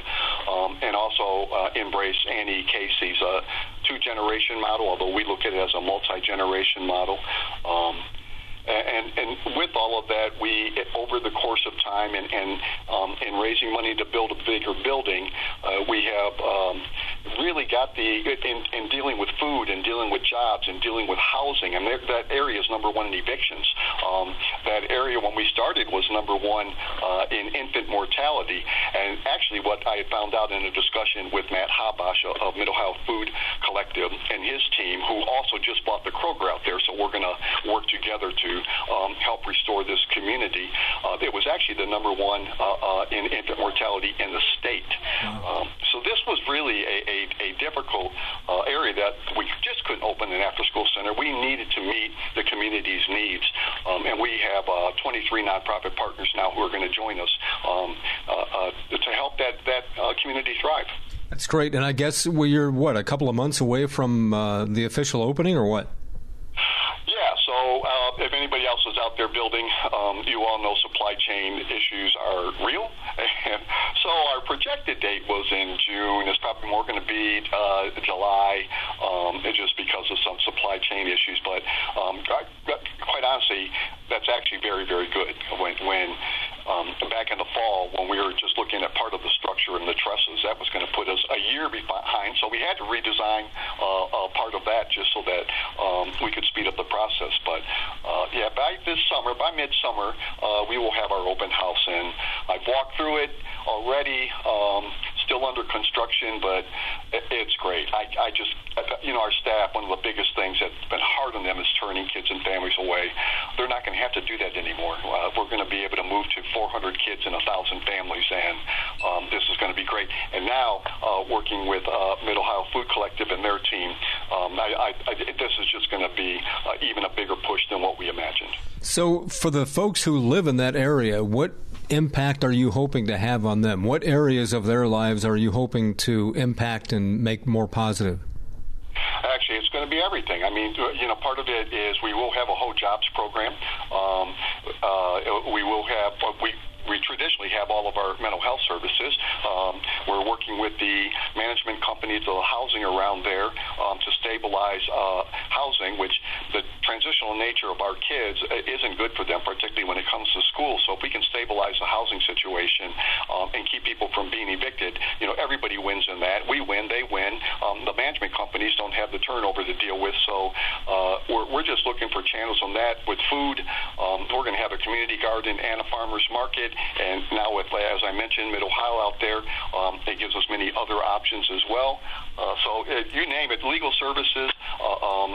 And also embrace Annie Casey's 2-generation model, although we look at it as a multi-generation model. And with all of that, we, over the course of time and in raising money to build a bigger building, we have really got in dealing with food and dealing with jobs and dealing with housing, and that area is #1 in evictions. That area when we started was #1 in infant mortality, and actually what I found out in a discussion with Matt Habash of Mid-Ohio Food Collective and his team, who also just bought the Kroger out there, so we're going to work together to help restore this community. It was actually the #1 in infant mortality in the state. So this was really a difficult area that we just couldn't open an after-school center. We needed to meet the community's needs, and we have 23 nonprofit partners now who are going to join us to help that community thrive. That's great, and I guess we're, a couple of months away from the official opening or what? If anybody else is out there building, you all know supply chain issues are real. And so our projected date was in June. It's probably more going to be July, just because of some supply chain issues. But quite honestly, that's actually very, very good. When back in the fall, when we were just looking at part of the structure and the trusses, that was going to put us a year behind. So we had to redesign a part of that just so that we could speed up the process. But by midsummer, we will have our open house, and I've walked through it already. Still under construction, but it's great. I just, our staff, one of the biggest things that's been hard on them is turning kids and families away. They're not going to have to do that anymore. We're going to be able to move to 400 kids and 1,000 families, and this is going to be great. And now, working with Mid-Ohio Food Collective and their team, this is just going to be even a bigger push than what we imagined. So for the folks who live in that area, what impact are you hoping to have on them? What areas of their lives are you hoping to impact and make more positive? Actually, it's going to be everything. I mean, part of it is we will have a whole jobs program. We traditionally have all of our mental health services. We're working with the management companies of housing around there to stabilize housing, which the transitional nature of our kids isn't good for them, particularly when it comes to school. So if we can stabilize the housing situation and keep people from being evicted, everybody wins in that. We win, they win. The management companies don't have the turnover to deal with, so we're just looking for channels on that. With food, we're going to have a community garden and a farmer's market. And now, as I mentioned, Mid-Ohio out there, it gives us many other options as well. So you name it, legal services,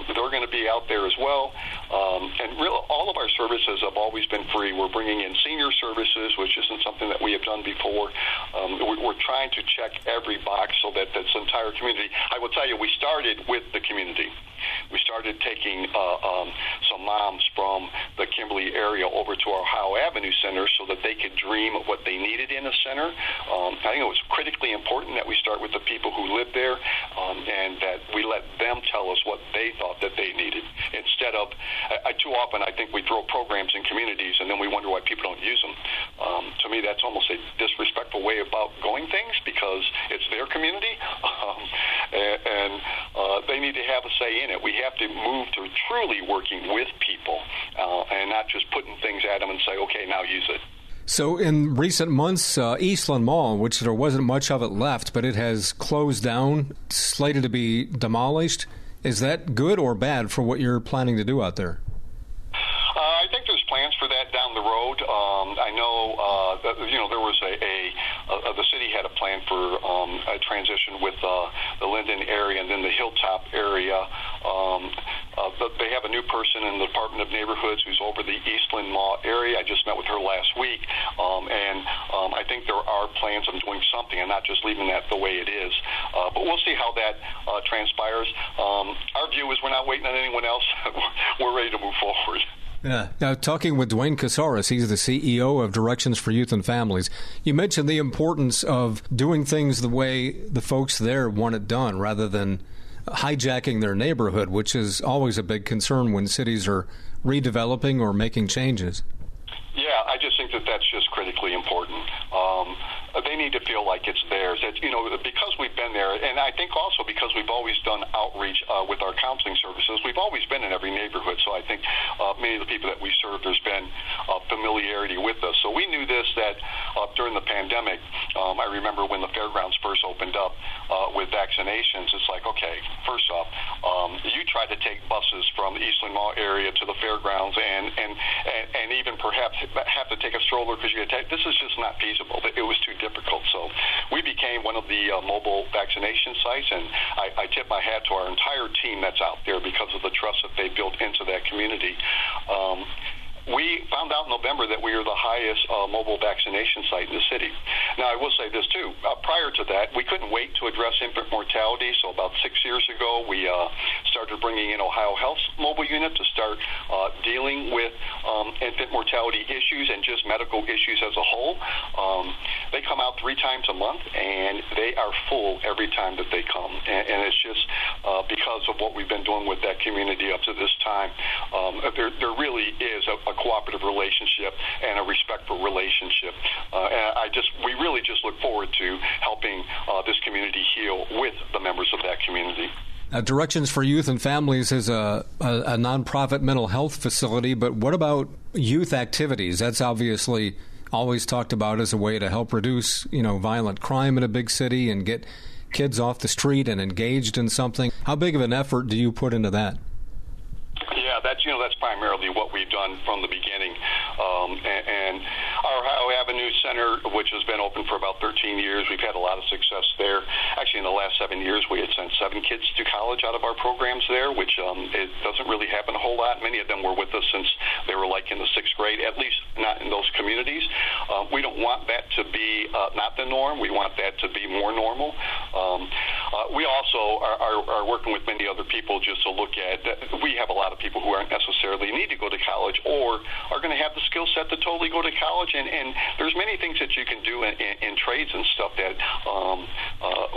they're going to be out there as well. And really, all of our services have always been free. We're bringing in senior services, which isn't something that we have done before. We're trying to check every box so that this entire community, I will tell you, we started with the community. We started taking some moms from the Kimberly area over to our Ohio Avenue Center so that they could dream of what they needed in a center. I think it was critically important that we start with the people who live there and that we let them tell us what they thought that they needed instead of, too often I think we throw programs in communities and then we wonder why people don't use them. To me, that's almost a disrespectful way about going things because it's their community and they need to have a say in it. We have to move to truly working with people and not just putting things at them and say, okay, now use it. So in recent months, Eastland Mall, which there wasn't much of it left, but it has closed down, slated to be demolished. Is that good or bad for what you're planning to do out there? I think there's plans for that down the road. I know, there was the city had a plan for a transition with the Linden area and then the Hilltop area. They have a new person in the Department of Neighborhoods who's over the Eastland Mall area. I just met with her last week, and I think there are plans of doing something and not just leaving that the way it is. But we'll see how that transpires. Our view is we're not waiting on anyone else. We're ready to move forward. Yeah. Now, talking with Duane Casares, he's the CEO of Directions for Youth and Families. You mentioned the importance of doing things the way the folks there want it done rather than hijacking their neighborhood, which is always a big concern when cities are redeveloping or making changes. Yeah, I just think that that's just critically important. They need to feel like it's theirs. Because we've been there, and I think also because we've always done outreach with our counseling services, we've always been in every neighborhood. So I think many of the people that we serve, there's been familiarity with us. So we knew this, that during the pandemic, I remember when the fairgrounds first opened up with vaccinations, it's like, okay, first off, you try to take buses from the Eastland Mall area to the fairgrounds and even perhaps have to take a stroller because you're going to take, this is just not feasible. It was too difficult. So we became one of the mobile vaccination sites, and I tip my hat to our entire team that's out there because of the trust that they built into that community. We found out in November that we are the highest mobile vaccination site in the city. Now, I will say this, too. Prior to that, we couldn't wait to address infant mortality, so about 6 years ago, we started bringing in Ohio Health's mobile unit to start dealing with infant mortality issues and just medical issues as a whole. They come out 3 times a month, and they are full every time that they come, and it's just because of what we've been doing with that community up to this time. There really is a cooperative relationship and a respectful relationship. And we really just look forward to helping this community heal with the members of that community. Now, Directions for Youth and Families is a nonprofit mental health facility, but what about youth activities? That's obviously always talked about as a way to help reduce, violent crime in a big city and get kids off the street and engaged in something. How big of an effort do you put into that? Yeah, that's primarily what we've done from the beginning. And our Ohio Avenue Center, which has been open for about 13 years, we've had a lot of success there. Actually, in the last 7 years, we had sent 7 kids to college out of our programs there, which it doesn't really happen a whole lot. Many of them were with us since they were like in the 6th grade, at least not in those communities. We don't want that to be not the norm. We want that to be more normal. We also are working with many other people just to look at, we have a lot of people who aren't necessarily need to go to college or are going to have the skill set to totally go to college, and there's many things that you can do in trades and stuff that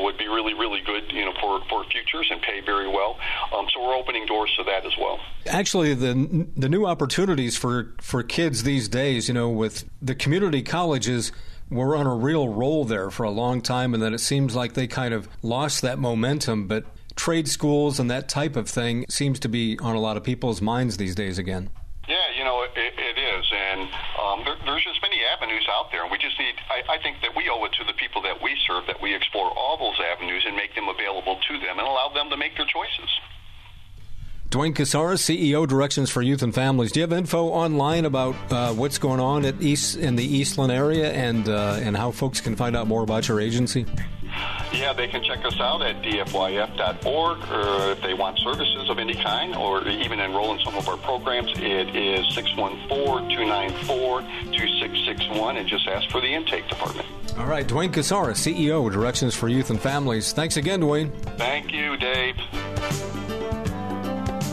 would be really, really good, for futures and pay very well. So we're opening doors to that as well. Actually, the new opportunities for kids these days, with the community colleges, were on a real roll there for a long time, and then it seems like they kind of lost that momentum, but trade schools and that type of thing seems to be on a lot of people's minds these days again. Yeah, it is, and there's just many avenues out there, and we just need, I think that we owe it to the people that we serve, that we explore all those avenues and make them available to them and allow them to make their choices. Duane Casares, CEO, Directions for Youth and Families. Do you have info online about what's going on in the Eastland area and how folks can find out more about your agency? Yeah, they can check us out at dfyf.org, or if they want services of any kind or even enroll in some of our programs, it is 614-294-2661, and just ask for the intake department. All right, Duane Casares, CEO of Directions for Youth and Families. Thanks again, Duane. Thank you, Dave.